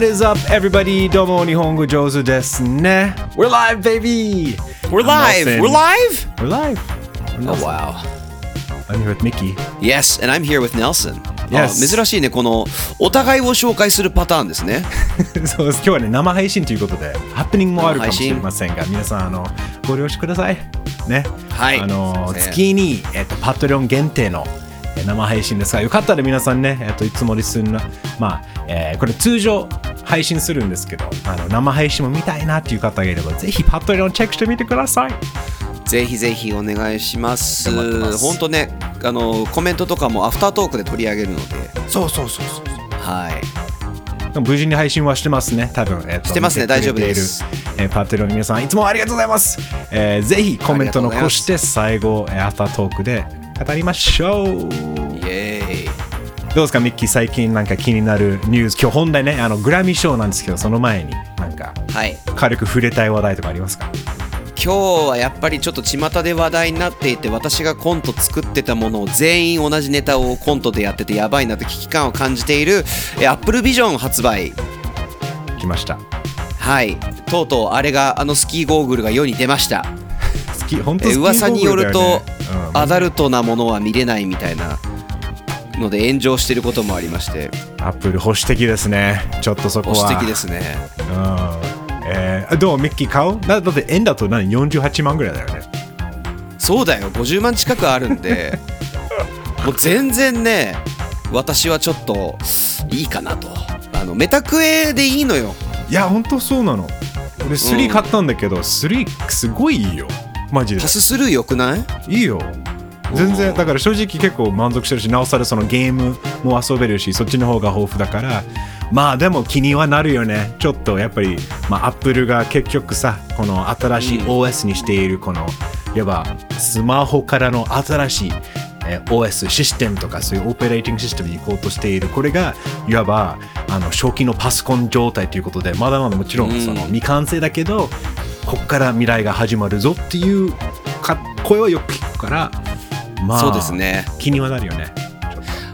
What is up, everybody? どうも日本語上手ですね。We're live, baby. We're live. We're live. We're live. Oh wow. I'm here with Mickey. Yes, and I'm here with Nelson.Yes. 珍しいねこのお互いを紹介するパターンですねそうです。今日はね生配信ということでハプニングもあるかもしれませんが皆さんご了承くださいね。はい、月に、パトレオン限定の生配信ですがよかったら皆さんね、いつもリスンの、これ通常配信するんですけど生配信も見たいなっていう方がいればぜひパトレオンチェックしてみてください。ぜひぜひお願いします。本当ねコメントとかもアフタートークで取り上げるので。そう。はい。でも無事に配信はしてますね。多分、してますね。大丈夫です。パトレオンの皆さんいつもありがとうございます。ぜひコメント残して最後アフタートークで語りましょう。イエーイ。どうですかミッキー最近なんか気になるニュース今日本題ねグラミー賞なんですけどその前になんか、はい、軽く触れたい話題とかありますか？今日はやっぱりちょっと巷で話題になっていて私がコント作ってたものを全員同じネタをコントでやっててやばいなと危機感を感じている Apple Vision 発売来ました。はいとうとうあれがスキーゴーグルが世に出ました。本当スキーゴーグルだよね。噂によると、アダルトなものは見れないみたいなので炎上していることもありまして Apple 保守的ですね。ちょっとそこは保守的ですね。どうミッキー買う？だって円だと何48万ぐらいだよね。そうだよ50万近くあるんでもう全然ね私はちょっといいかなとメタクエでいいのよ。いやほんとそうなの。俺3買ったんだけど、3すごいいいよマジで。パススルー良くない？いいよ全然。だから正直結構満足してるしなおさらそのゲームも遊べるしそっちの方が豊富だからまあでも気にはなるよね。ちょっとやっぱり、アップルが結局さこの新しい OS にしているこの、いわばスマホからの新しい、OS システムとかそういうオペレーティングシステムに行こうとしているこれがいわば正気のパソコン状態ということでまだまだもちろんその未完成だけどここから未来が始まるぞっていう声はよく聞くからまあそうですね気にはなるよね。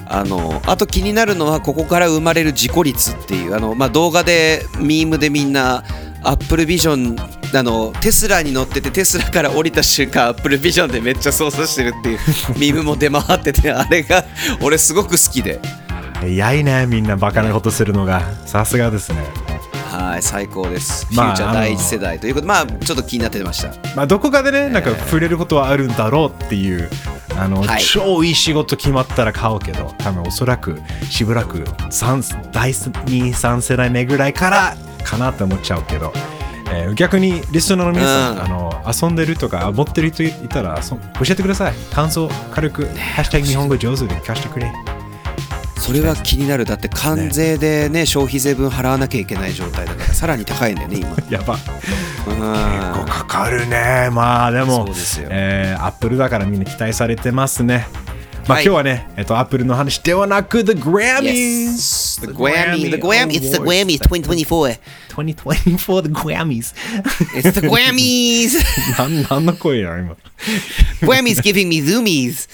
あと気になるのはここから生まれる事故率っていう動画でミームでみんなアップルビジョンテスラに乗っててテスラから降りた瞬間アップルビジョンでめっちゃ操作してるっていうミームも出回っててあれが俺すごく好きでやいねみんなバカなことするのがさすがですね。はい最高です、フューチャー第一世代ということでちょっと気になってました、どこかでねなんか触れることはあるんだろうっていうはい、超いい仕事決まったら買おうけど多分おそらくしばらく第2、3世代目ぐらいからかなと思っちゃうけど、逆にリスナーの皆さん、遊んでるとか持ってる人いたら教えてください。感想軽くハッシュタグ日本語上手で聞かせてくれ。それは気になる。だって関税でね消費税分払わなきゃいけない状態だからさらに高いんだよね今やば結構かかるね。まあでもアップルだからみんな期待されてますね。まあ今日はねアップルの話ではなく The Grammys The Grammy The Grammy It's the Grammys 2024 2024 The Grammys It's the Grammys 何の声や今 Grammys giving me zoomies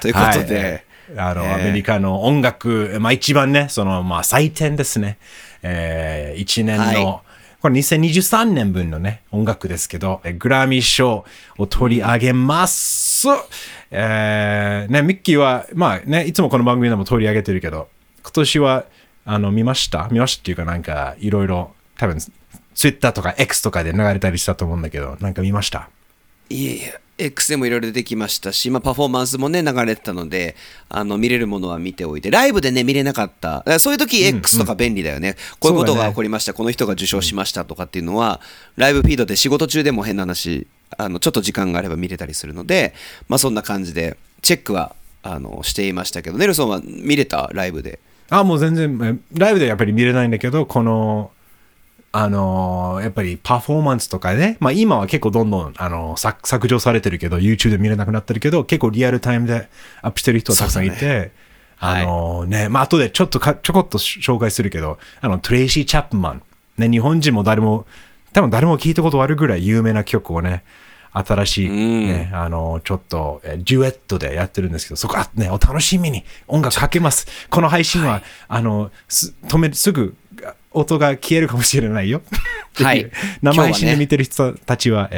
ということでアメリカの音楽、一番ねその、祭典ですね、1年の、これ2023年分のね音楽ですけどグラミー賞を取り上げます、ね、ミッキーは、いつもこの番組でも取り上げてるけど今年は見ましたっていうかなんかいろいろ多分 Twitter とか X とかで流れたりしたと思うんだけどなんか見ました？いえいえX でもいろいろ出てきましたし、パフォーマンスもね流れてたので見れるものは見ておいてライブでね見れなかっただそういう時 X とか便利だよね、こういうことが起こりました、この人が受賞しましたとかっていうのはライブフィードで仕事中でも変な話ちょっと時間があれば見れたりするのでそんな感じでチェックはしていましたけどネルソンは見れたライブで？もう全然ライブでやっぱり見れないんだけどこのやっぱりパフォーマンスとかね、今は結構どんどん削除されてるけど YouTube で見れなくなってるけど結構リアルタイムでアップしてる人はたくさんいて、ね、はい、後でちょこっと紹介するけどTracy Chapman、ね、日本人も多分誰も聞いたことあるぐらい有名な曲をね新しい、ね、ちょっとデュエットでやってるんですけどそこお楽しみに音楽かけます。この配信はすぐ音が消えるかもしれないよっていう、はい、生配信で見てる人たちは、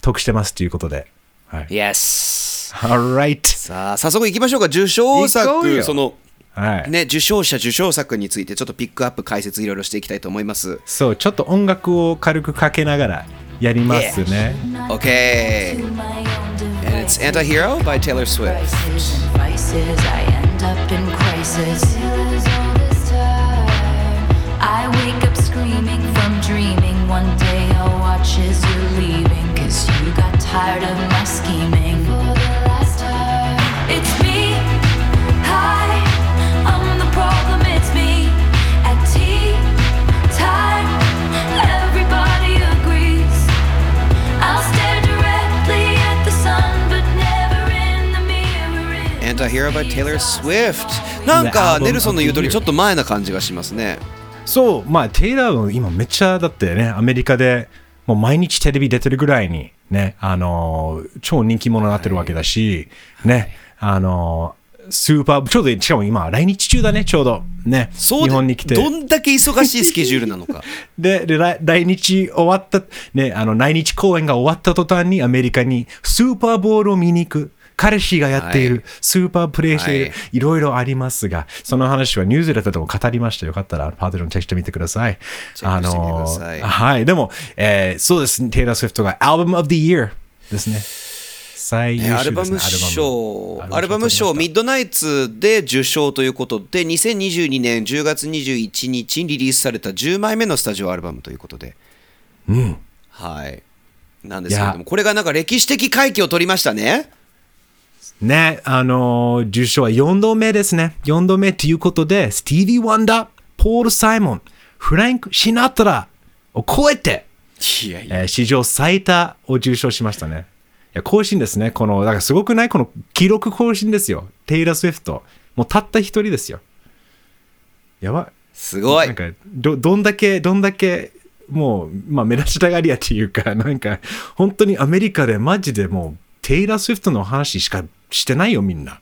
得してますということで、はい、Yes Alright さあ早速いきましょうか。受賞作、その、はいね、受賞者受賞作についてちょっとピックアップ解説いろいろしていきたいと思います。そうちょっと音楽を軽くかけながらやりますね、yeah. OK And it's Anti-Hero by Taylor Swift. I end up in crisis I wake up screaming from dreaming One day I'll watch as you're leaving Cause you got tired of my scheming For the last time It's me, hi I'm the problem, it's me At tea time, everybody agrees I'll stare directly at the sun But never in the mirror Anti-Hero by Taylor Swift なんかネルソンの言う通りちょっと前な感じがしますね。そうまあテイラーは今めっちゃだってねアメリカでもう毎日テレビ出てるぐらいにね超人気者になってるわけだし、はい、ねスーパーちょうどしかも今来日中だねちょうどねそう日本に来てどんだけ忙しいスケジュールなのかで来日終わったね来日公演が終わった途端にアメリカにスーパーボールを見に行く。彼氏がやっている、はい、スーパープレイしている、はい、いろいろありますが、その話はニュースレターでも語りました。よかったらパートナーのチェックしてみてください。チェックしてみてください。はい、でも、そうですね、テイラー・スウィフトがアルバム・オブ・ザ・イヤーですね。最優秀ですね。アルバム賞ミッドナイツで受賞ということで、2022年10月21日にリリースされた10枚目のスタジオアルバムということで。うん。はい。なんですけれども、これがなんか歴史的快挙を取りましたね。ね、受賞は4度目ですね。4度目ということで、スティービー・ワンダー、ポール・サイモン、フランク・シナトラを超えて、史上最多を受賞しましたね。いや更新ですね。この、だからすごくない？この記録更新ですよ。テイラー・スウィフト。もうたった一人ですよ。やばい。すごい。なんか、どんだけ、もう、まあ、目立ちたがりやっていうか、なんか、本当にアメリカでマジでもう、テイラー・スウィフトの話しかしてないよみんな。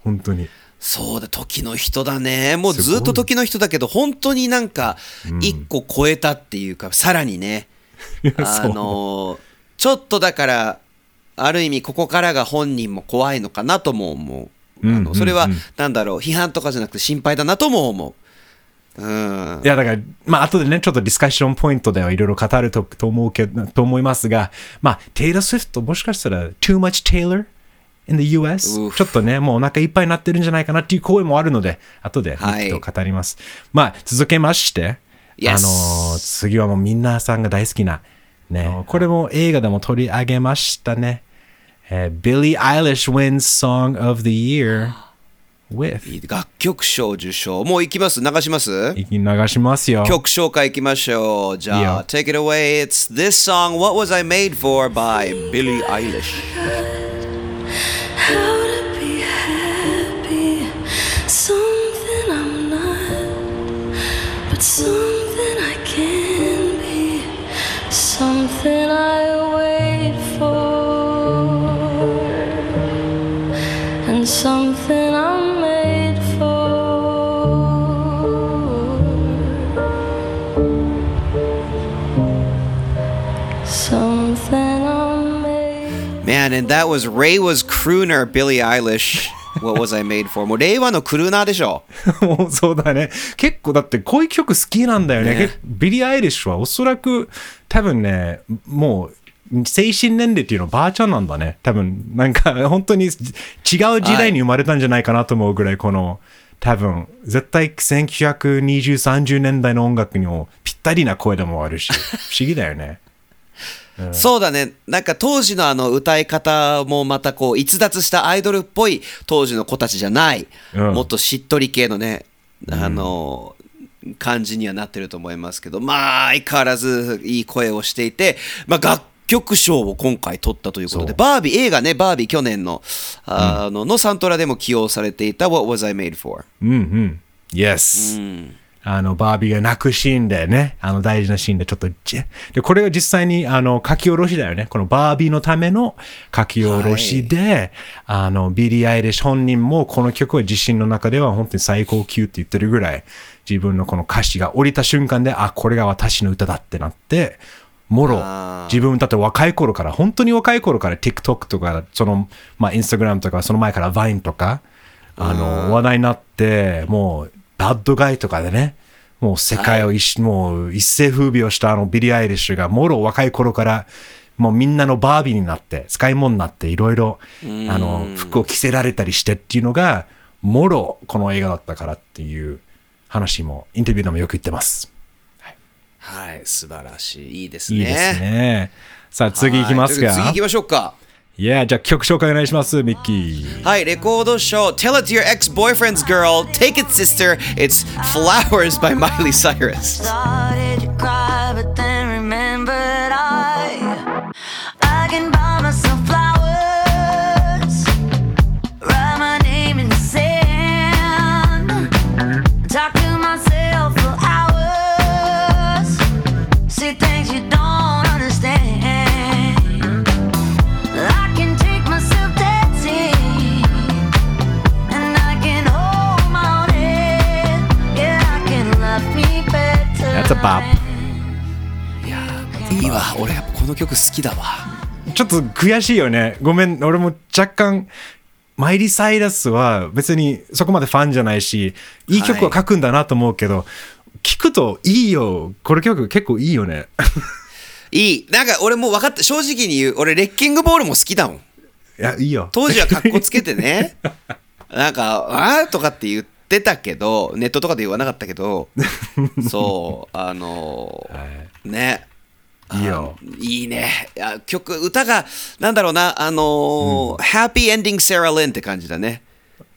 本当にそうだ、時の人だね。もうずっと時の人だけど本当になんか一個超えたっていうか、うん、さらにねちょっとだからある意味ここからが本人も怖いのかなとも思う、うん、それはなんだろう批判とかじゃなくて心配だなとも思う。うん、いやだから、まあ後でね、ちょっとディスカッションポイントではいろいろ語る と思いますが、まあ、テイラー・スウィフト、もしかしたら、too much Taylor in the US、ちょっとね、もうお腹いっぱいになってるんじゃないかなっていう声もあるので、後で、はい、と語ります。まあ、続けまして、yes. 次はもうみんなさんが大好きな、ね、これも映画でも取り上げましたね。Billie Eilish wins Song of the Year。With 楽曲賞受賞。もう行きます。流します。流しますよ。曲紹介行きましょう。じゃあ Take it away. It's this song What Was I Made For by Billie Eilish. How to be happy Something I'm not But something I can be Something I wait for And something I'm Man, and that was Reiwa's crooner, Billie Eilish. What was I made for? もうReiwaのクルーナーでしょ。もうそうだね。結構だってこういう曲好きなんだよね。ビリー・アイリッシュはおそらく多分ね、もう精神年齢っていうのばあちゃんなんだね。多分なんか本当に違う時代に生まれたんじゃないかなと思うぐらいこの多分絶対1920、30年代の音楽にもぴったりな声でもあるし、不思議だよね。うん、そうだね。なんか当時のあの歌い方もまたこう逸脱したアイドルっぽい当時の子たちじゃない、うん、もっとしっとり系のね、うん、感じにはなってると思いますけど、まあ相変わらずいい声をしていて、まあ楽曲賞を今回取ったということで、バービー映画ね、バービー去年ののサントラでも起用されていた What Was I Made For。 うんうん。Yes、うん。バービーが泣くシーンでね、大事なシーンでちょっとで、これが実際に書き下ろしだよね。このバービーのための書き下ろしで、はい、ビリー・アイリッシュ本人もこの曲は自身の中では本当に最高級って言ってるぐらい自分のこの歌詞が降りた瞬間で、あ、これが私の歌だってなって、もろ、自分だって若い頃から、本当に若い頃から TikTok とか、その、まあ、Instagram とか、その前から Vine とか、話題になって、もう、バッドガイとかでね、もう世界をもう一世風靡をしたあのビリー・アイリッシュが、もろ若い頃から、もうみんなのバービーになって、使い物になって、いろいろ、服を着せられたりしてっていうのが、もろこの映画だったからっていう話も、インタビューでもよく言ってます。はい、はい、素晴らしい。いいですね。いいですね。さあ、次行きますか。次行きましょうか。いや、じゃあ曲紹介お願いします、ミッキー。はい、レコードショー、Tell It to Your Ex-Boyfriend's Girl, Take It Sister, It's Flowers by Miley Cyrus. That's a bop. いやー、いいわ。俺やっぱこの曲好きだわ。ちょっと悔しいよね。ごめん、俺も若干マイリー・サイラスは別にそこまでファンじゃないし、いい曲は書くんだなと思うけど、はい、聞くといいよ。この曲結構いいよね。いい。なんか俺もう分かった。正直に言う。俺レッキングボールも好きだもん。いや、いいよ。当時はカッコつけてね。なんか、あーとかって言って。出たけどネットとかで言わなかったけどそうはい、ね、いいよ、いいね。いや、曲歌がなんだろうな、ハッピーエンディングセラ・リンって感じだね。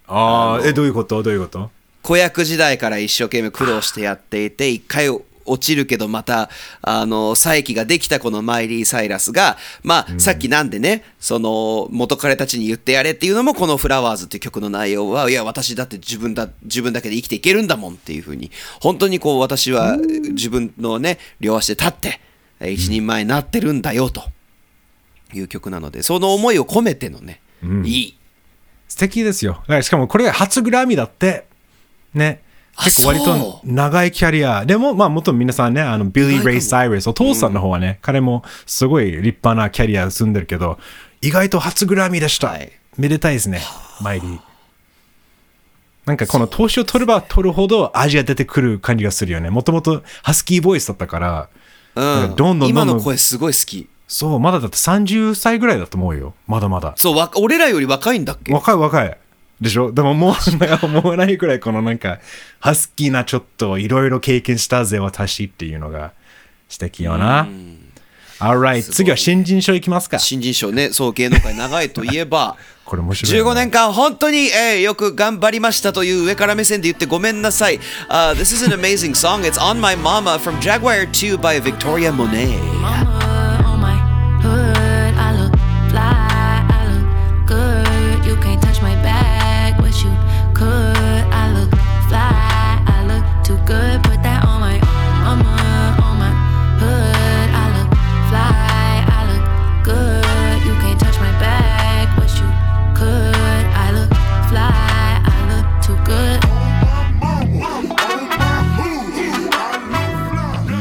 ああ、どういうこと、どういうこと。子役時代から一生懸命苦労してやっていて、一回落ちるけどまた再起ができたこのマイリー・サイラスが、まあ、さっきなんでね、その元彼たちに言ってやれっていうのもこのフラワーズっていう曲の内容は、いや私だって自分だけで生きていけるんだもんっていう風に、本当にこう私は自分のね両足で立って一人前になってるんだよという曲なので、その思いを込めてのね、うん、いい、素敵ですよ。しかもこれが初グラミーだってね。結構割と長いキャリアでも、まあ元皆さんね、ビリー・レイ・サイラス、お父さんの方はね、うん、彼もすごい立派なキャリアを積んでるけど、意外と初グラミーでした、はい、めでたいですね、マイリー。なんかこの投資を取れば取るほど味が出てくる感じがするよね。もともとハスキーボイスだったから、うん、どんどん今の声すごい好き。そう、まだだって30歳ぐらいだと思うよ。まだまだ。そう、俺らより若いんだっけ。若いでしょ。でももう思わないくらい、このなんかハスキーな、ちょっといろいろ経験したぜ私っていうのが素敵よな。Alright、次は新人賞いきますか。新人賞ね、そう芸能界長いといえばこれ面白い、ね、15年間本当に、よく頑張りましたという上から目線で言ってごめんなさい。This is an amazing song. It's On My Mama from Jaguar 2 by Victoria Monet.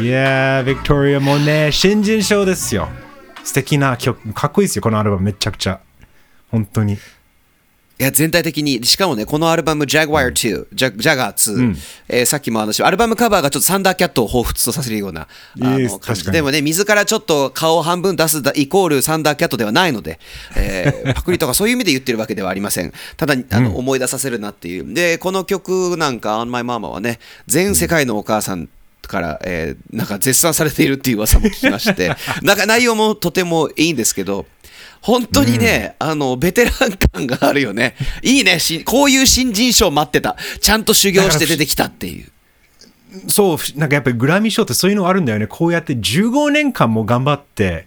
Yeah, Victoria Monet 新人賞ですよ。素敵な曲、かっこいいですよ。このアルバムめちゃくちゃ本当に、いや全体的に、しかもねこのアルバム Jaguar 2、Jaguar 2、うん、さっきも話アルバムカバーがちょっとサンダーキャットを彷彿とさせるような感じでもね、水からちょっと顔を半分出すイコールサンダーキャットではないので、パクリとかそういう意味で言ってるわけではありません。ただ思い出させるなっていう。でこの曲なんか On My Mama はね、全世界のお母さんから、なんか絶賛されているっていう噂も聞きましてなんか内容もとてもいいんですけど、本当にね、うん、ベテラン感があるよね。いいね、こういう新人賞待ってた。ちゃんと修行して出てきたっていう。そう、なんかやっぱりグラミー賞ってそういうのあるんだよね。こうやって15年間も頑張って、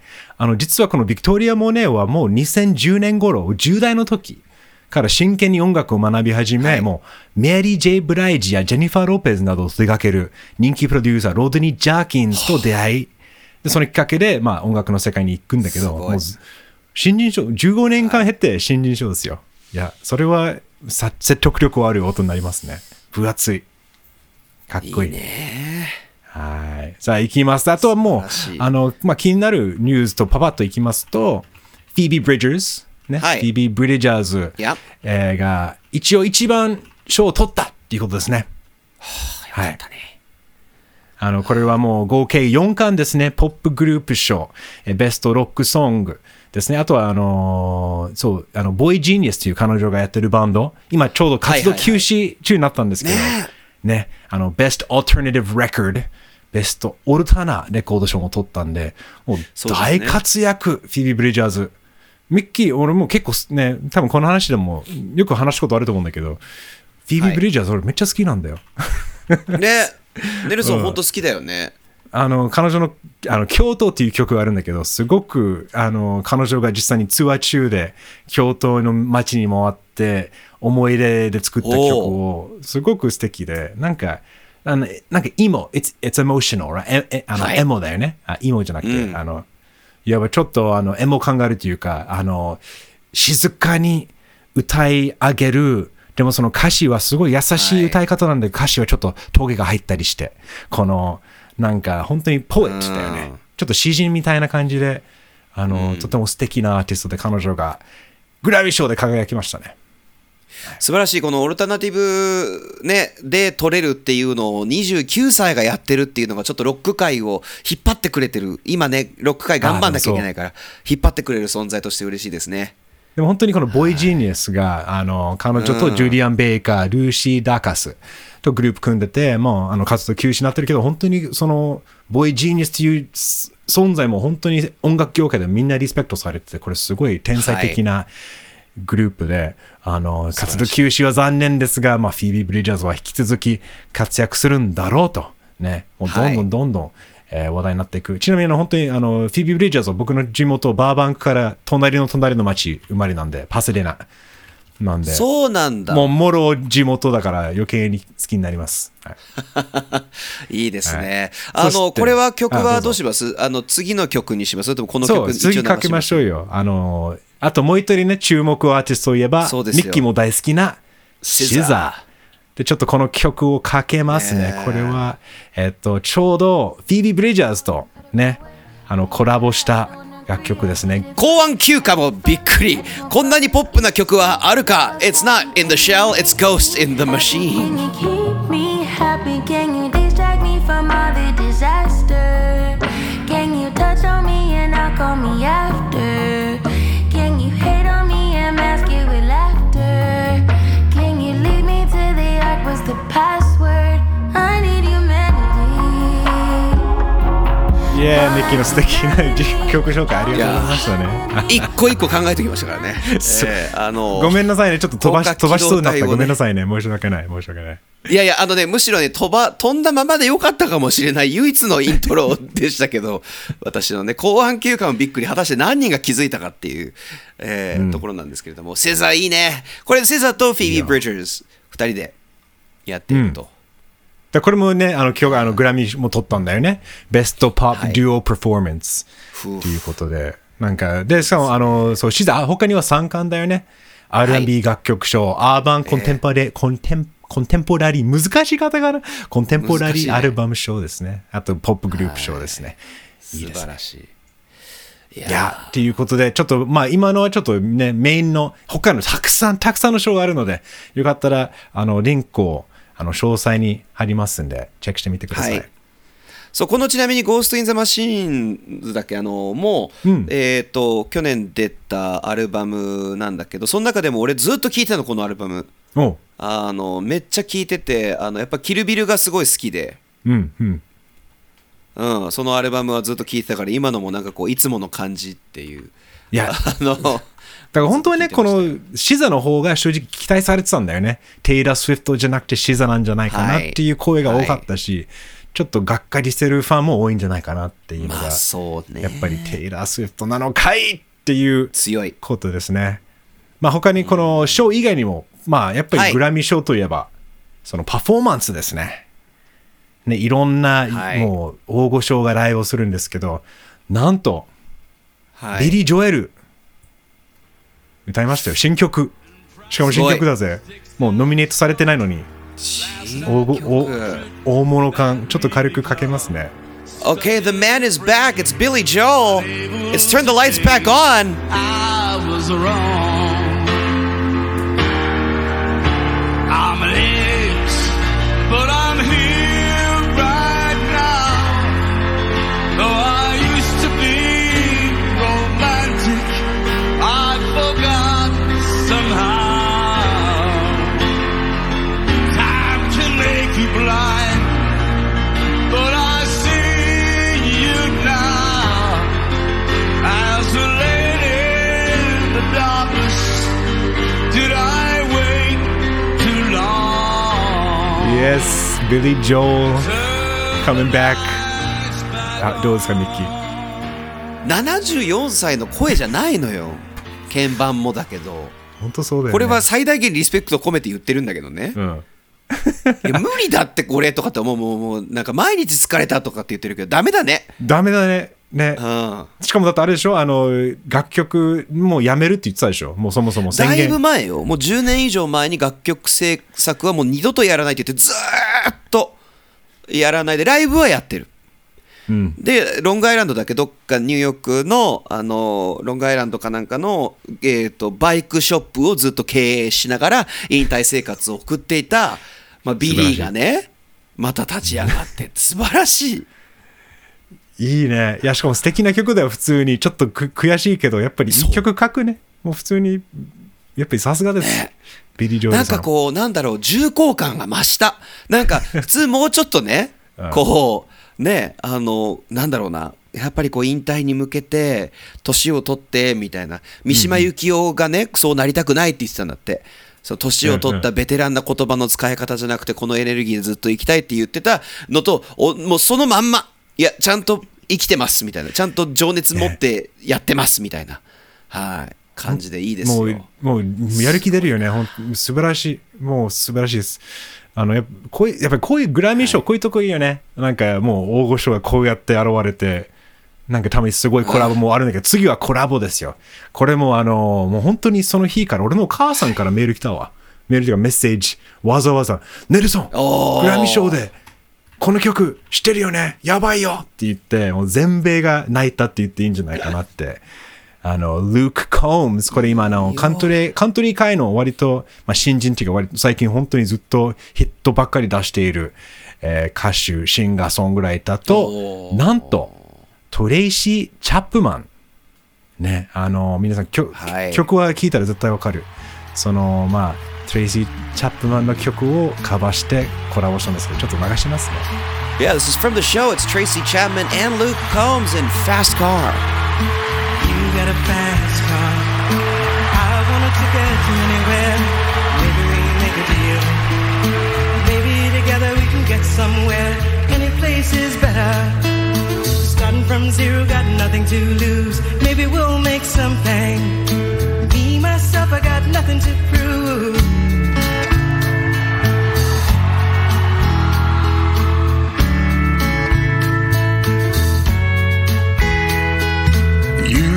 実はこのビクトリア・モネはもう2010年頃、10代の時から真剣に音楽を学び始め、はい、もうメリー・ジェイ・ブライジやジェニファー・ロペズなどを手掛ける人気プロデューサーロドニー・ジャーキンズと出会い、でそのきっかけで、まあ、音楽の世界に行くんだけど、もう新人賞15年間経って新人賞ですよ。いやそれは説得力ある音になりますね。分厚い、かっこいい。いいね。はい。さあ行きます。あとはもう気になるニュースとパパッと行きますと、フィービー・ブリッジャーズね、はい、フィービー・ブリッジャーズ、が一応一番賞を取ったっていうことですね。はあ、よかったね。はい、これはもう合計4冠ですね。ポップグループ賞、ベストロックソングですね。あとはそうboygeniusという彼女がやってるバンド、今ちょうど活動休止中になったんですけど、はいはいはい、ね、ベストオルタナティブレコード、ベストオルタナレコード賞も取ったんで、もう大活躍、ね、フィービー・ブリッジャーズ。ミッキー、俺も結構ね、多分この話でもよく話すことあると思うんだけど、フィービー・ブリッジャーズ、はい、俺めっちゃ好きなんだよ。ね。ネルソン本当好きだよね。彼女の京都っていう曲があるんだけど、すごく彼女が実際にツアー中で京都の街に回って思い出で作った曲をすごく素敵で、なんかイモ it's emotional、right? はい、エモだよね。イモじゃなくて、うん、いわばちょっとエモ感があるというか、静かに歌い上げる。でもその歌詞はすごい優しい歌い方なんで、はい、歌詞はちょっと峠が入ったりして、このなんか本当にポエットだよね、うん、ちょっと詩人みたいな感じでうん、とても素敵なアーティストで、彼女がグラミー賞で輝きましたね。素晴らしい。このオルタナティブ、ね、で取れるっていうのを29歳がやってるっていうのが、ちょっとロック界を引っ張ってくれてる。今ね、ロック界頑張んなきゃいけないから、引っ張ってくれる存在として嬉しいですね。でも本当にこのボイジーニアスが、彼女とジュリアン・ベイカー、ルーシー・ダカスとグループ組んでて、もう活動休止になってるけど、本当にそのボイジーニアスという存在も本当に音楽業界でみんなリスペクトされてて、これすごい天才的なグループで、はい、活動休止は残念ですが、まあ、フィービー・ブリッジャーズは引き続き活躍するんだろうと、ね、もうどんどんどんどん、はい、話題になっていく。ちなみに本当にフィービー・ブリッジャーズは僕の地元バーバンクから隣の町生まれなんで、パセデナなんで。そうなんだ。もうもろ地元だから余計に好きになります、はい、いいですね、はい、これは曲はどうします？次の曲にします？それともこの曲に一応流します？そう、次かけましょうよ。あともう一人ね、注目アーティストといえばミッキーも大好きなSZAで、ちょっとこの曲をかけますね。これは、ちょうどフィービー・ブリッジャーズとね、コラボした楽曲ですね。高音級かもびっくり。こんなにポップな曲はあるか。 It's not in the shell, it's Ghost in the Machine。 Can you keep me happy? Can you distract me from all the disaster? Can you touch on me and I'll call me after? Can you hate on me and mask it with laughter?Was the password. I need humanity. Yeah、 ミッキーの素敵な曲紹介ありがとうございましたね。一個一個考えてきましたからね。ごめんなさいね、ちょっと飛ばしそうになった、ね、ごめんなさいね、申し訳ない。いやいや、むしろね、飛んだままでよかったかもしれない唯一のイントロでしたけど、私のね、後半休暇もびっくり、果たして何人が気づいたかっていう、ところなんですけれども、セザいいね。これセザとフィービー・ブリッジャーズ2人でやってると、うん、だこれもね、今日グラミーも取ったんだよね。ベストポップデュオパフォーマンスということで、なんかで、しかもそうシザ、他には3冠だよね。 R&B 楽曲賞、はい、アーバンコンテンポラリー、コンテンポラリー、難しい方かな、コンテンポラリーアルバム賞ですね。あとポップグループ賞ですね、はい、いいですね、素晴らしい。いやということで、ちょっとまあ今のはちょっとね、メインの他のたくさんの賞があるので、よかったらリンクを詳細に貼りますんで、チェックしてみてください。はい、そう、このちなみに Ghost in the Machine だけもう、うん、去年出たアルバムなんだけど、その中でも俺ずっと聴いてたの、このアルバム。おめっちゃ聴いてて、やっぱキルビルがすごい好きで、うんうんうん、そのアルバムはずっと聴いてたから、今のもなんかこういつもの感じっていう。いやだから本当はね、このシザの方が正直期待されてたんだよね。Taylor Swift じゃなくてシザなんじゃないかなっていう声が多かったし、はい、ちょっとがっかりしてるファンも多いんじゃないかなっていうのが、まあそうね、やっぱりTaylor Swift なのかいっていうことですね。まあ、他にこの賞以外にも、まあ、やっぱりグラミー賞といえば、はい、そのパフォーマンスですね。ね、いろんな、はい、もう大御所が来をするんですけど、なんと、はい、ビリー・ジョエル歌いましたよ、新曲。しかも新曲だぜ。もうノミネートされてないのに。大物感ちょっと軽くかけますね。 Okay, the man is back. It's Billy Joel. It's Turned the Lights Back On. I was wrong. I'm an ex, but I'm here right now. Though I used to be romantic, I've forgotten somehow. Time can make you blind, but I see you now. As a lady in the darkness, did I wait too long? Yes, Billy Joel coming back. あ、どうですか、ミッキー。74歳の声じゃないのよ。鍵盤もだけど。本当そうだよね。これは最大限リスペクトを込めて言ってるんだけどね。うん。いや無理だってこれとかって思う。もうなんか毎日疲れたとかって言ってるけどダメだね。ダメだね。ね。うん。しかもだってあれでしょ、楽曲もうやめるって言ってたでしょ。もうそもそも宣言。だいぶ前よ。もう10年以上前に楽曲制作はもう二度とやらないって言ってずーっとやらないでライブはやってる。うん、でロングアイランドだけどっかニューヨークの、ロングアイランドかなんかの、バイクショップをずっと経営しながら引退生活を送っていた、まあ、ビリーがねまた立ち上がって素晴らしいいいね。いやしかも素敵な曲だよ。普通にちょっと悔しいけどやっぱり一曲書くね。もう普通にやっぱりさすがです、ね、ビリー・ジョールさん。なんかこうなんだろう重厚感が増した。なんか普通もうちょっとねこうね、なんだろうな、やっぱりこう引退に向けて年を取ってみたいな、三島由紀夫がね、うんうん、そうなりたくないって言ってたんだって。その年を取ったベテランな言葉の使い方じゃなくてこのエネルギーでずっと生きたいって言ってたのともうそのまんま、いやちゃんと生きてますみたいな、ちゃんと情熱持ってやってますみたいな、ね、はい感じでいいですよ。もうやる気出るよね。素晴らしい。もう素晴らしいです。やっぱりこういうグラミー賞、はい、こういうとこいいよね。なんかもう大御所がこうやって現れて、なんかたまにすごいコラボもあるんだけど、次はコラボですよ。これももう本当にその日から俺のお母さんからメール来たわ。メールというかメッセージ、わざわざネルソングラミー賞でこの曲知ってるよね、やばいよって言って、もう全米が泣いたって言っていいんじゃないかなってルーク・コームズ、これ今カントリー界の割と、まあ、新人っていうか割と最近本当にずっとヒットばっかり出している、歌手、シンガー、ソングライターと、なんとトレイシー・チャップマンね、皆さん、はい、曲は聴いたら絶対わかる。そのまあトレイシー・チャップマンの曲をカバーしてコラボしたんですけど、ちょっと流しますね。Yeah, this is from the show. It's Tracy Chapman and Luke Combs in Fast Car.Got a fast car. I wanted to get you anywhere. Maybe we make a deal. Maybe together we can get somewhere. Any place is better. Starting from zero, got nothing to lose. Maybe we'll make something. Me, myself, I got nothing to prove.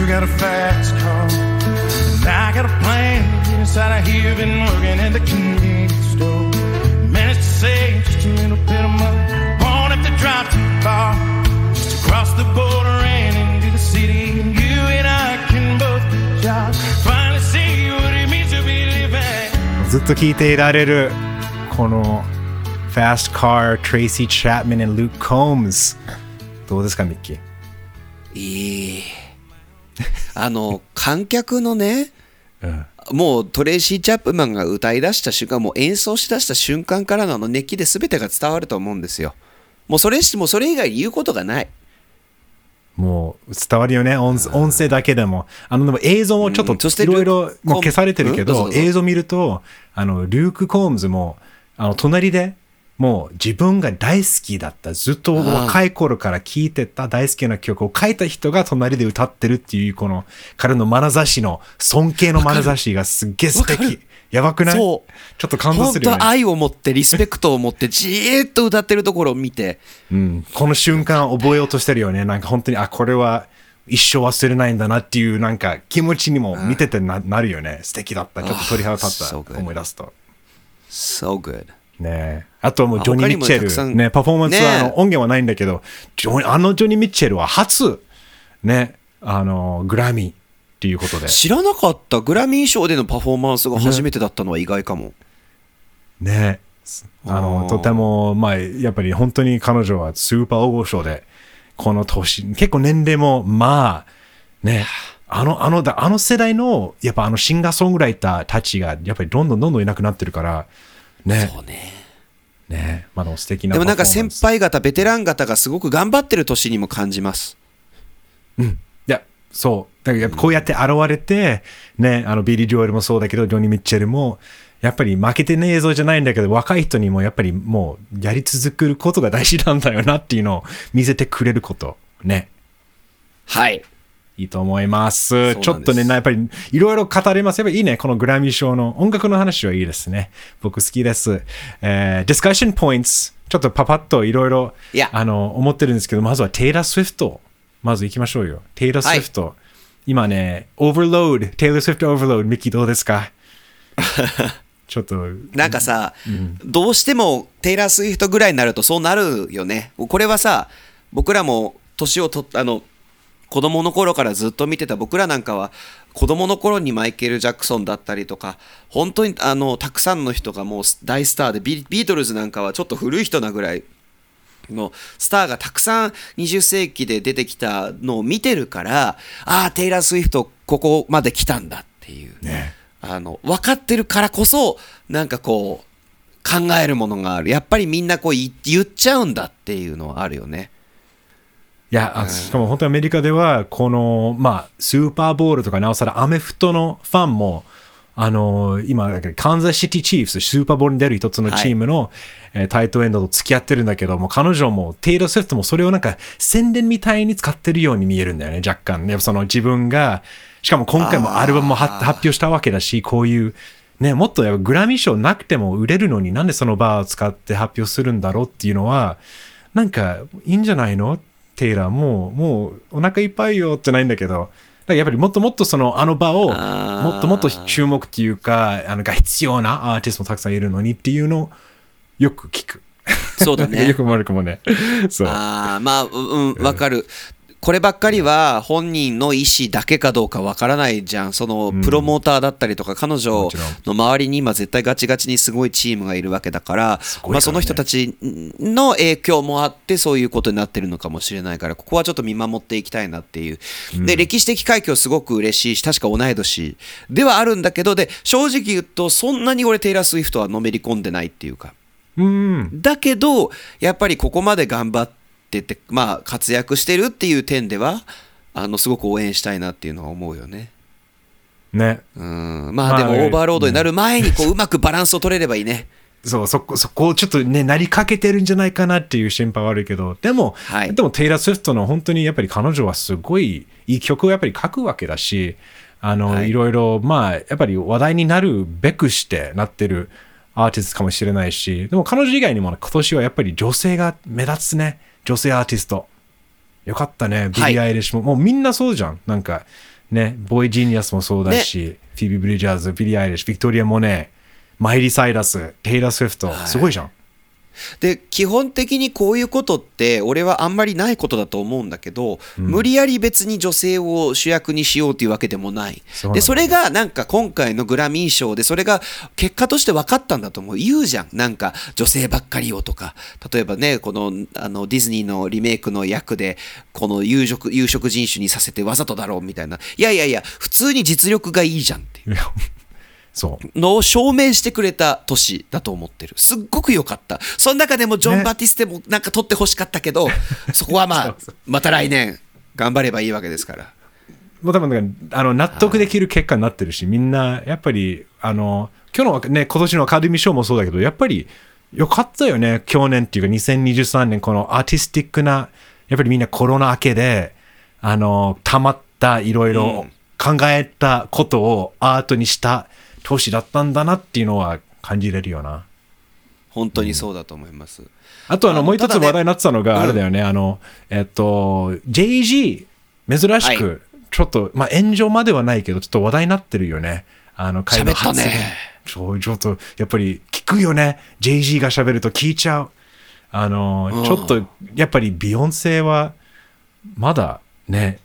Got a fast car, and I got a plan. Inside out here, been working at the convenience store. Managed to save just a little bit of money. Won't have to drive too far. Just across the border and into the city. And you and I can both get jobs. Finally see what it means to be living. ずっと聴いていられるこの Fast Car、Tracy Chapman and Luke Combs。どうですか、ミッキー？いい。観客のね、うん、もうトレイシー・チャップマンが歌い出した瞬間、もう演奏しだした瞬間からの熱気で全てが伝わると思うんですよ。もうそれ以外言うことがない。もう伝わるよね、音声だけでも。でも映像もちょっといろいろ消されてるけど、映像見るとルーク・コームズも隣でもう自分が大好きだった、ずっと若い頃から聴いてた大好きな曲を書いた人が隣で歌ってるっていう、この彼の眼差しの、尊敬の眼差しがすっげえ素敵。やばくない？そう。ちょっと感動するよね。本当愛を持って、リスペクトを持って、じーっと歌ってるところを見て。うん。この瞬間覚えようとしてるよね。なんか本当に、あ、これは一生忘れないんだなっていう、なんか気持ちにも見ててなるよね。素敵だった。ちょっと鳥肌立った。思い出すと。So good. ね、あともうジョニー・ミッチェル、ね、パフォーマンスはあの音源はないんだけど、ね、あのジョニー・ミッチェルは初、ね、あのグラミーっていうことで知らなかった。グラミー賞でのパフォーマンスが初めてだったのは意外かも ねあのとても、まあ、やっぱり本当に彼女はスーパー大御所で、この年結構年齢もまあね、あの世代のやっぱあのシンガーソングライターたちがやっぱりどんどんいなくなってるからね。そうね。ね、まあ素敵な。でもなんか先輩方ベテラン方がすごく頑張ってる年にも感じます。うん。いやそう。だからやっぱこうやって現れて、うん、ね、あのビリー・ジョエルもそうだけどジョニー・ミッチェルもやっぱり負けてねえ映像じゃないんだけど、若い人にもやっぱりもうやり続けることが大事なんだよなっていうのを見せてくれることね。はい。いいと思います。ちょっとね、やっぱりいろいろ語れます。やっぱりいいね、このグラミー賞の音楽の話はいいですね。僕好きです。ディスカッションポイント、ちょっとパパッといろいろ思ってるんですけど、まずはテイラー・スウィフト、まず行きましょうよ。テイラー・スウィフト、はい、今ね、オーバーロード、テイラー・スウィフトオーバーロード、ミッキーどうですか？ちょっとなんかさ、うん、どうしてもテイラー・スウィフトぐらいになるとそうなるよね。これはさ、僕らも年を取った子供の頃からずっと見てた僕らなんかは、子供の頃にマイケル・ジャクソンだったりとか、本当にたくさんの人がもう大スターで、ビートルズなんかはちょっと古い人なぐらいのスターがたくさん20世紀で出てきたのを見てるから、ああテイラー・スウィフトここまで来たんだっていう、ね、分かってるからこそなんかこう考えるものがある。やっぱりみんなこう言っちゃうんだっていうのはあるよね。いや、しかも本当にアメリカではこの、まあ、スーパーボウルとかなおさらアメフトのファンも今カンザスシティチーフス、スーパーボウルに出る一つのチームの、はい、タイトエンドと付き合ってるんだけども、彼女もテイラー・スウィフトもそれをなんか宣伝みたいに使ってるように見えるんだよね、若干。やっぱその自分が、しかも今回もアルバムも発表したわけだし、こういうね、もっとやっぱグラミー賞なくても売れるのになんでそのバーを使って発表するんだろうっていうのは、なんかいいんじゃないの？テイラーもうお腹いっぱいよってないんだけど、だからやっぱりもっともっとその場をもっと注目っていうか、が必要なアーティストもたくさんいるのにっていうのをよく聞く。そうだね。よくも悪くもね。そう。まあうん、わかる。こればっかりは本人の意思だけかどうかわからないじゃん。そのプロモーターだったりとか、彼女の周りに今絶対ガチガチにすごいチームがいるわけだから、まあその人たちの影響もあってそういうことになってるのかもしれないから、ここはちょっと見守っていきたいなっていう。で、歴史的快挙すごく嬉しいし、確か同い年ではあるんだけど、で、正直言うとそんなに俺テイラー・スウィフトはのめり込んでないっていうか。だけど、やっぱりここまで頑張って、ってまあ、活躍してるっていう点ではすごく応援したいなっていうのは思うよね。ね。まあでもオーバーロードになる前にうまくバランスを取れればいいね。そうそこをちょっとねなりかけてるんじゃないかなっていう心配はあるけど、でもテイラー・スウィフトの本当にやっぱり彼女はすごいいい曲をやっぱり書くわけだし、はい、いろいろまあやっぱり話題になるべくしてなってるアーティストかもしれないし、でも彼女以外にも今年はやっぱり女性が目立つね。女性アーティストよかったね。ビリー・アイリッシュも、もうみんなそうじゃん。なんかね、ボイ・ジーニアスもそうだし、ね、フィービー・ブリジャーズ、ビリー・アイリッシュ、ビクトリア・モネ、マイリー・サイラス、テイラー・スウィフト、はい、すごいじゃん。で基本的にこういうことって俺はあんまりないことだと思うんだけど、無理やり別に女性を主役にしようというわけでもない。でそれがなんか今回のグラミー賞でそれが結果として分かったんだと思う。言うじゃん、なんか女性ばっかりよとか、例えばねこのディズニーのリメイクの役でこの有色人種にさせてわざとだろうみたいな、いやいやいや普通に実力がいいじゃんっていうそうのを証明してくれた年だと思ってる。すっごく良かった。その中でもジョン・バティステもなんか取ってほしかったけど、ね、そこはまあそうまた来年頑張ればいいわけですから、もう多分納得できる結果になってるし、みんなやっぱり今年のアカデミー賞もそうだけど、やっぱり良かったよね。去年っていうか2023年、このアーティスティックな、やっぱりみんなコロナ明けでたまったいろいろ考えたことをアートにした年だったんだなっていうのは感じれるよな。本当にそうだと思います。あともう一つ話題になってたのがあれだよね、Jay-Z 珍しくちょっと、まあ、炎上まではないけどちょっと話題になってるよね。喋ったね。ちょっとやっぱり聞くよね。 Jay-Z が喋ると聞いちゃう。ちょっとやっぱりビヨンセはまだね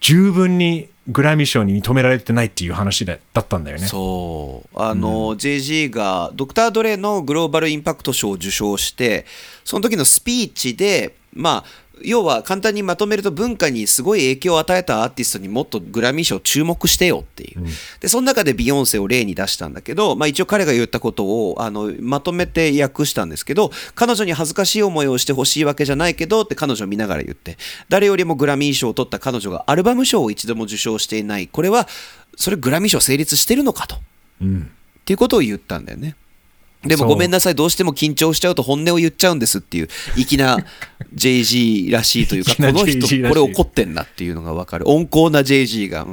十分にグラミー賞に認められてないっていう話だったんだよね。そうJay-Z がドクター・ドレのグローバルインパクト賞を受賞して、その時のスピーチでまあ要は簡単にまとめると、文化にすごい影響を与えたアーティストにもっとグラミー賞注目してよっていう、でその中でビヨンセを例に出したんだけど、まあ、一応彼が言ったことをまとめて訳したんですけど、彼女に恥ずかしい思いをしてほしいわけじゃないけどって彼女を見ながら言って、誰よりもグラミー賞を取った彼女がアルバム賞を一度も受賞していない、これはそれグラミー賞成立してるのかと、っていうことを言ったんだよね。でもごめんなさい、どうしても緊張しちゃうと本音を言っちゃうんですっていう、粋な Jay-Z らしいというかこの人これ怒ってんなっていうのが分かる温厚な Jay-Z が、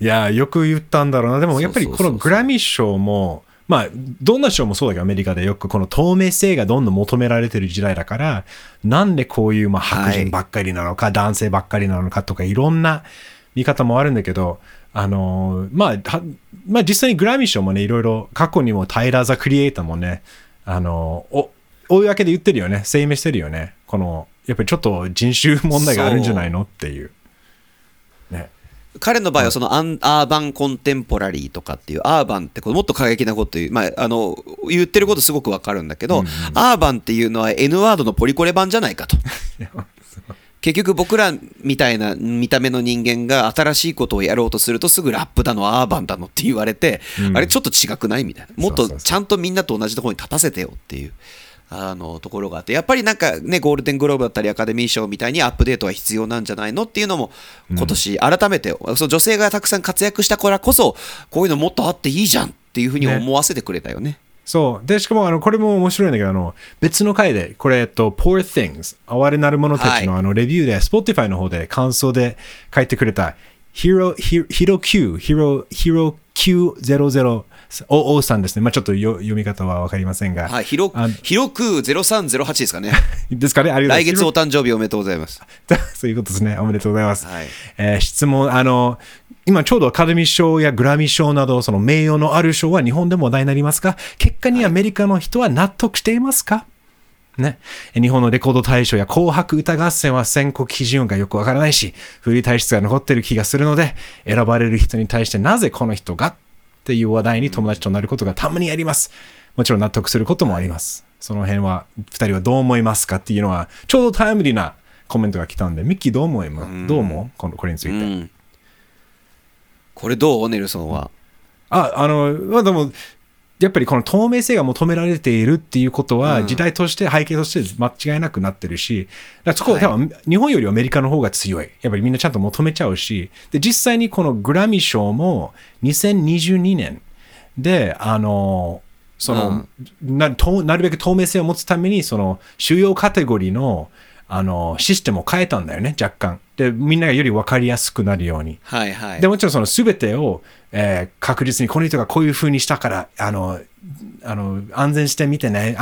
いやよく言ったんだろうな。でもやっぱりこのグラミー賞もまあどんな賞もそうだけど、アメリカでよくこの透明性がどんどん求められてる時代だから、なんでこういうまあ白人ばっかりなのか、男性ばっかりなのかとかいろんな見方もあるんだけど、まあ実際にグラミー賞もね、いろいろ過去にもタイラー・ザ・クリエイターもね公で言ってるよね、声明してるよね、このやっぱりちょっと人種問題があるんじゃないのっていうね。彼の場合はそのアーバンコンテンポラリーとかっていう、アーバンってもっと過激なこと言う、まあ、言ってることすごくわかるんだけど、アーバンっていうのは N ワードのポリコレ版じゃないかと結局僕らみたいな見た目の人間が新しいことをやろうとするとすぐラップだのアーバンだのって言われて、あれちょっと違くないみたいな、もっとちゃんとみんなと同じところに立たせてよっていうところがあって、やっぱりなんかねゴールデングローブだったりアカデミー賞みたいにアップデートは必要なんじゃないのっていうのも今年改めて、その女性がたくさん活躍したからこそこういうのもっとあっていいじゃんっていうふうに思わせてくれたよね。そうで、しかもこれも面白いんだけど、別の回でこれPoor Things 哀れなる者たちのレビューで、Spotify の方で感想で書いてくれた HiroQ0000 さんですね。まあちょっと読み方は分かりませんが、はい、HiroQ0308 ですかねですかね、ありがとうございます。来月お誕生日おめでとうございますそういうことですね、おめでとうございます、はい。質問、今ちょうどアカデミー賞やグラミー賞などその名誉のある賞は日本でも話題になりますが、結果にアメリカの人は納得していますか、ね、日本のレコード大賞や紅白歌合戦は選考基準がよくわからないし古い体質が残っている気がするので、選ばれる人に対してなぜこの人がっていう話題に友達となることがたまにあります。もちろん納得することもあります、はい、その辺は2人はどう思いますかっていうのはちょうどタイムリーなコメントが来たんで、ミッキーどう思います、どう思うこれについて、これどうネルソンは、まあ、でもやっぱりこの透明性が求められているっていうことは時代として背景として間違いなくなってるし、だからそこは多分日本よりアメリカの方が強い、やっぱりみんなちゃんと求めちゃうし、で実際にこのグラミー賞も2022年でなるべく透明性を持つためにその主要カテゴリーのシステムを変えたんだよね、若干でみんながより分かりやすくなるように、はいはい、でもちろんその全てを、確実にこの人がこういう風にしたから安心してみてね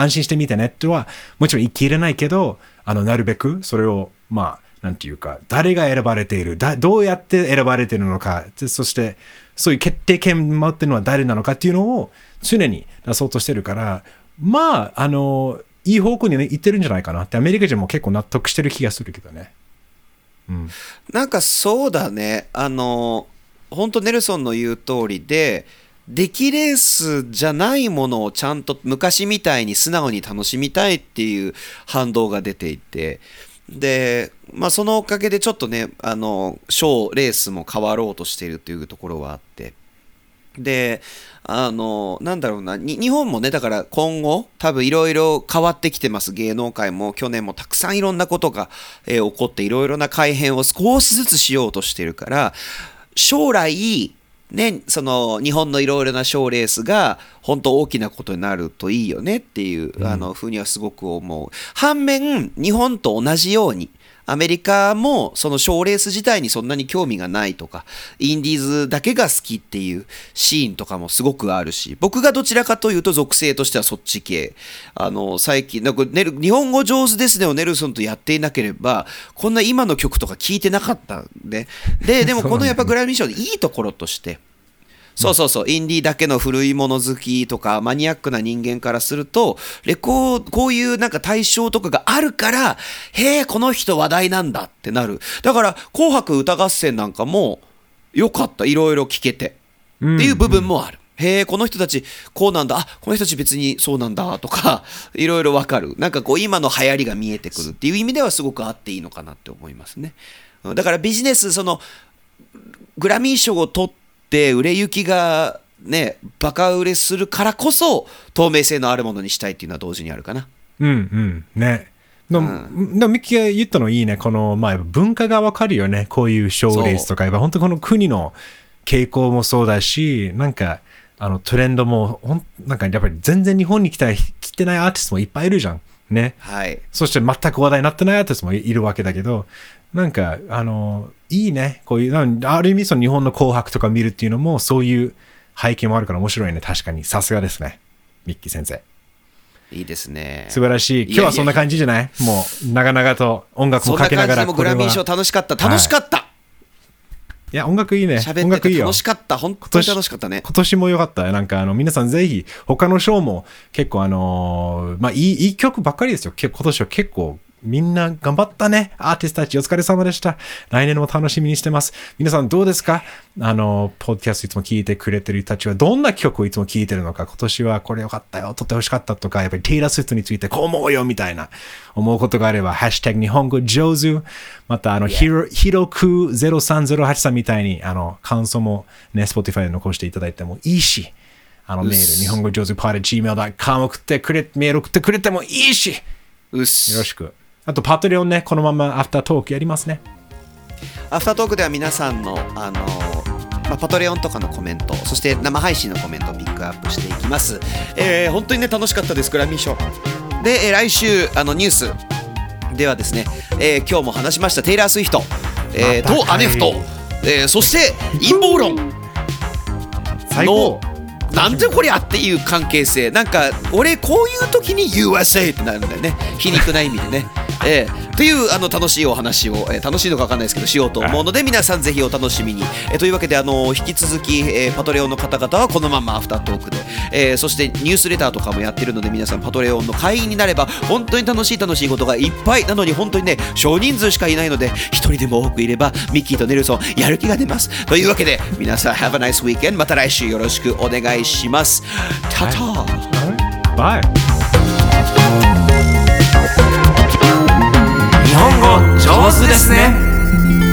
とはもちろん言い切れないけど、なるべくそれをまあなんていうか、誰が選ばれているどうやって選ばれているのか、そしてそういう決定権持っているのは誰なのかっていうのを常に出そうとしてるから、まあいい方向に行ってるんじゃないかなってアメリカ人も結構納得してる気がするけどね、なんかそうだね、本当ネルソンの言う通りで、出来レースじゃないものをちゃんと昔みたいに素直に楽しみたいっていう反動が出ていて、でまあそのおかげでちょっとねショーレースも変わろうとしているというところはあって、でなんだろうな、日本もねだから今後多分いろいろ変わってきてます。芸能界も去年もたくさんいろんなことが、起こっていろいろな改変を少しずつしようとしてるから、将来ねその日本のいろいろな賞レースが本当大きなことになるといいよねっていう、風にはすごく思う。反面日本と同じようにアメリカもその賞レース自体にそんなに興味がないとか、インディーズだけが好きっていうシーンとかもすごくあるし、僕がどちらかというと属性としてはそっち系。最近なんか日本語上手ですねをネルソンとやっていなければこんな今の曲とか聞いてなかったんで、でもこのやっぱグラミー賞のいいところとしてそうそうそう、インディーだけの古いもの好きとかマニアックな人間からすると、こういうなんか対象とかがあるから、へえこの人話題なんだってなる。だから紅白歌合戦なんかもよかった、いろいろ聞けてっていう部分もある、うんうん、へえこの人たちこうなんだ、あこの人たち別にそうなんだとか、いろいろわかる。なんかこう今の流行りが見えてくるっていう意味ではすごくあっていいのかなって思いますね。だからビジネス、そのグラミー賞を取って売れ行きがねバカ売れするからこそ透明性のあるものにしたいっていうのは同時にあるかな。うんうんね。でも、ミッキーが言ったのいいね。この、まあ、文化がわかるよね。こういう賞レースとか、やっぱ本当この国の傾向もそうだし、なんかトレンドもなんかやっぱり全然日本に来てないアーティストもいっぱいいるじゃんね、はい、そして全く話題になってないアーティストもいるわけだけど、なんかいいね、こういうある意味その日本の紅白とか見るっていうのもそういう背景もあるから面白いね。確かにさすがですねミッキー先生、いいですね、素晴らしい。今日はそんな感じじゃない？もう長々と音楽もかけながら、そんな感じでもグラミー賞楽しかった、楽しかった、はい、いや音楽いいね、音楽いいよ、楽しかった、本当に楽しかったね。今年も良かった。なんか皆さんぜひ他の賞も結構まあいい曲ばっかりですよ。今年は結構みんな頑張ったね、アーティストたちお疲れ様でした。来年も楽しみにしてます。皆さんどうですか？ポッドキャストいつも聞いてくれてる人たちはどんな曲をいつも聞いてるのか、今年はこれ良かったよ、撮ってほしかったとか、やっぱりテイラー・スウィフトについてこう思うよみたいな思うことがあれば、ハッシュタグ日本語上手、またヒロク0308さんみたいに感想もね Spotify で残していただいてもいいし、メール日本語上手パーティー gmail.com メール送ってくれてもいいし、よろしく。あとパトレオンね、このままアフタートークやりますね。アフタートークでは皆さんの、まあ、パトレオンとかのコメント、そして生配信のコメントをピックアップしていきます、本当にね楽しかったですグラミー賞で、来週ニュースではですね、今日も話しましたテイラー・スウィフト、とアネフト、そして陰謀論のなんでこりゃっていう関係性、なんか俺こういう時に USA ってなるんだよね、皮肉な意味でねという楽しいお話を、楽しいのか分かんないですけどしようと思うので、皆さんぜひお楽しみに、というわけで引き続き、パトレオンの方々はこのままアフタートークで、そしてニュースレターとかもやってるので、皆さんパトレオンの会員になれば本当に楽しいことがいっぱいなのに、本当にね少人数しかいないので、一人でも多くいればミッキーとネルソンやる気が出ます。というわけで皆さん Have a nice weekend、 また来週よろしくお願いします。タタ、バイ、日本語上手ですね。